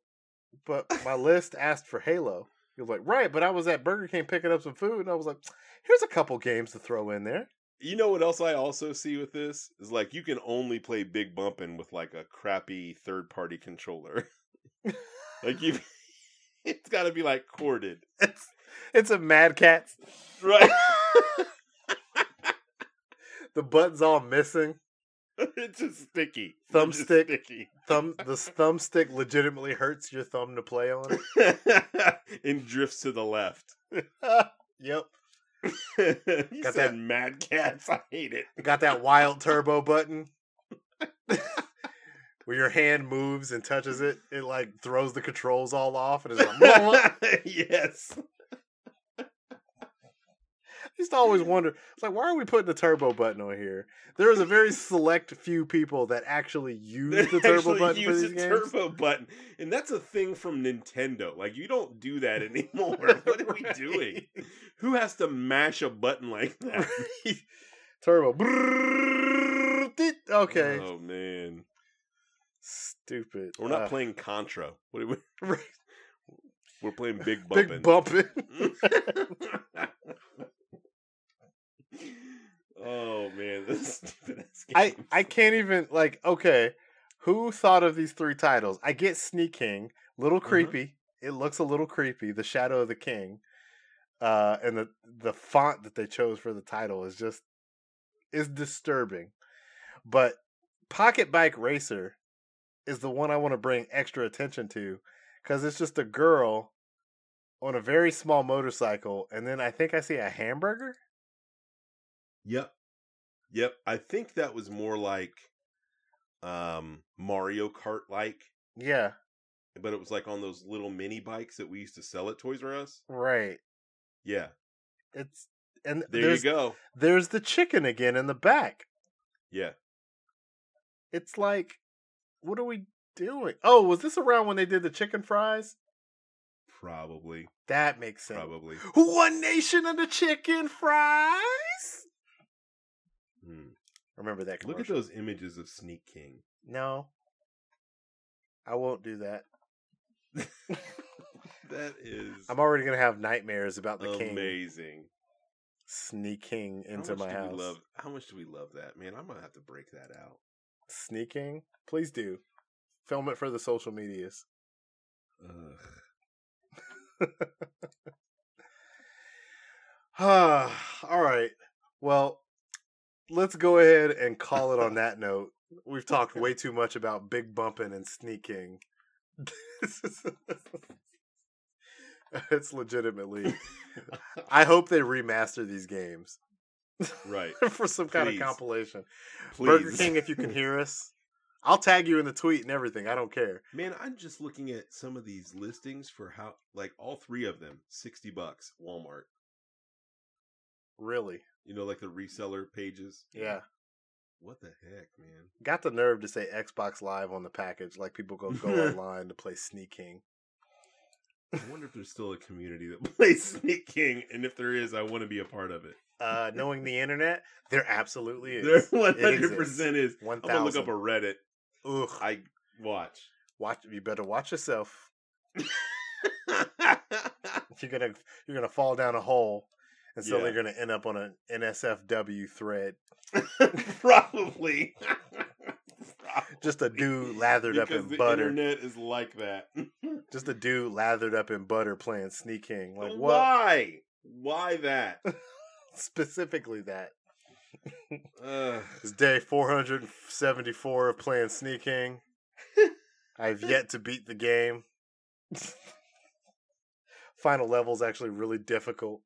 but my list asked for Halo. He was like, right, but I was at Burger King picking up some food, and I was like, here's a couple games to throw in there. You know what else I also see with this? Is like, you can only play Big Bumpin' with like a crappy third-party controller. Like, you, it's gotta be like corded. It's, it's a Mad Catz. Right. The button's all missing. It's just sticky. Thumbstick. Sticky. Thumb. The thumbstick legitimately hurts your thumb to play on. And drifts to the left. Yep. You got that Mad Catz. I hate it. Got that wild turbo button where your hand moves and touches it. It like throws the controls all off, and it's like, yes. used to always wonder, it's like, why are we putting the turbo button on here? There is a very select few people that actually use the turbo button use for these the games. Turbo button, and that's a thing from Nintendo. Like, you don't do that anymore. What are right. we doing? Who has to mash a button like that? Right. Turbo. Okay. Oh man. Stupid. We're not uh, playing Contra. What are we? Right. We're playing Big Bumpin'. Big Bumpin'. Oh, man. This stupid ass game. I, I can't even, like, okay, who thought of these three titles? I get Sneak King. Little creepy. Uh-huh. It looks a little creepy. The Shadow of the King. Uh, and the, the font that they chose for the title is just, is disturbing. But Pocket Bike Racer is the one I want to bring extra attention to. Because it's just a girl on a very small motorcycle, and then I think I see a hamburger? Yep. Yep. I think that was more like um, Mario Kart-like. Yeah. But it was like on those little mini bikes that we used to sell at Toys R Us. Right. Yeah. It's and there you go. There's the chicken again in the back. Yeah. It's like, what are we doing? Oh, was this around when they did the chicken fries? Probably. That makes sense. Probably. One Nation under chicken fries? Hmm. Remember that commercial. Look at those images of Sneak King. No. I won't do that. That is... I'm already going to have nightmares about the amazing. King. Amazing. Sneaking into my house. Love, how much do we love that? Man, I'm going to have to break that out. Sneaking? Please do. Film it for the social medias. Ugh. All right. Well, let's go ahead and call it on that note. We've talked way too much about Big Bumpin' and Sneaking. It's legitimately... I hope they remaster these games. Right. For some Please. kind of compilation. Please. Burger King, if you can hear us. I'll tag you in the tweet and everything. I don't care. Man, I'm just looking at some of these listings for how, like, all three of them, sixty bucks, Walmart. Really? You know, like the reseller pages? Yeah. What the heck, man? Got the nerve to say Xbox Live on the package, like people go go online to play Sneak King. I wonder if there's still a community that plays Sneak King, and if there is, I want to be a part of it. Uh, knowing the internet, there absolutely is. There one hundred percent is. one thousand. I'm going to look up a Reddit. Ugh. I watch. Watch. You better watch yourself. You're gonna you're gonna fall down a hole, and suddenly yeah. you're gonna end up on an N S F W thread. Probably. Probably. Just a dude lathered because up in the butter. The internet is like that. Just a dude lathered up in butter playing Sneak King. Like, what? Why? Why that? Specifically that. Uh, it's day four hundred seventy-four of playing Sneak King. I've yet to beat the game. Final level's actually really difficult.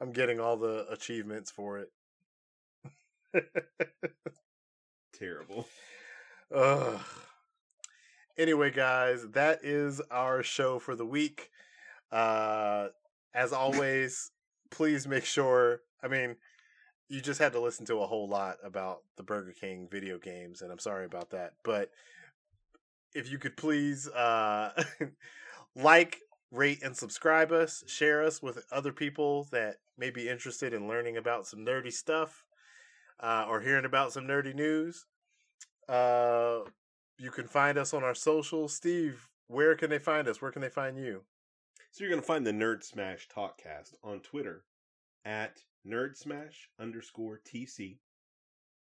I'm getting all the achievements for it. Terrible. Ugh. Anyway, guys, that is our show for the week. Uh, as always, please make sure... I mean... You just had to listen to a whole lot about the Burger King video games, and I'm sorry about that. But if you could please uh, like, rate, and subscribe us, share us with other people that may be interested in learning about some nerdy stuff uh, or hearing about some nerdy news. Uh, you can find us on our socials. Steve, where can they find us? Where can they find you? So you're going to find the Nerd Smash Talk Cast on Twitter at nerdsmash underscore tc.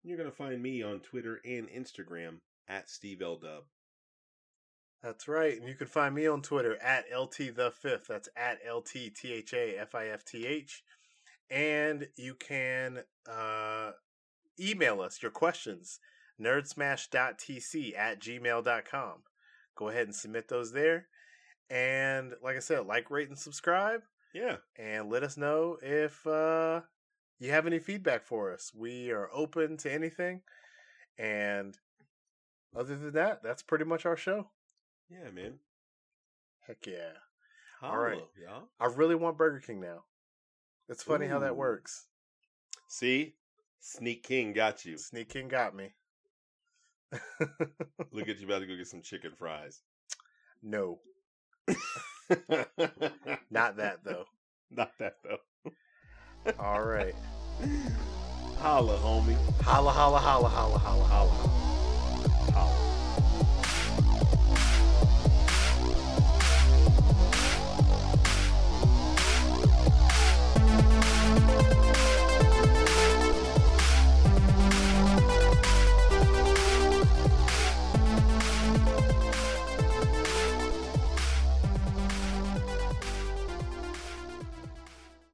You're going to find me on Twitter and Instagram at Steve L. Dub. That's right. And you can find me on Twitter at L T the Fifth. That's at L T T H A F I F T H. And you can uh, email us your questions, nerdsmash.tc at gmail dot com. Go ahead and submit those there. And like I said, like, rate, and subscribe. Yeah. And let us know if uh, you have any feedback for us. We are open to anything. And other than that, that's pretty much our show. Yeah, man. Heck yeah. Hello, all right. Y'all. I really want Burger King now. It's funny Ooh. how that works. See? Sneak King got you. Sneak King got me. Look at you about to go get some chicken fries. No. Not that, though. Not that, though. All right. Holla, homie. Holla, holla, holla, holla, holla, holla.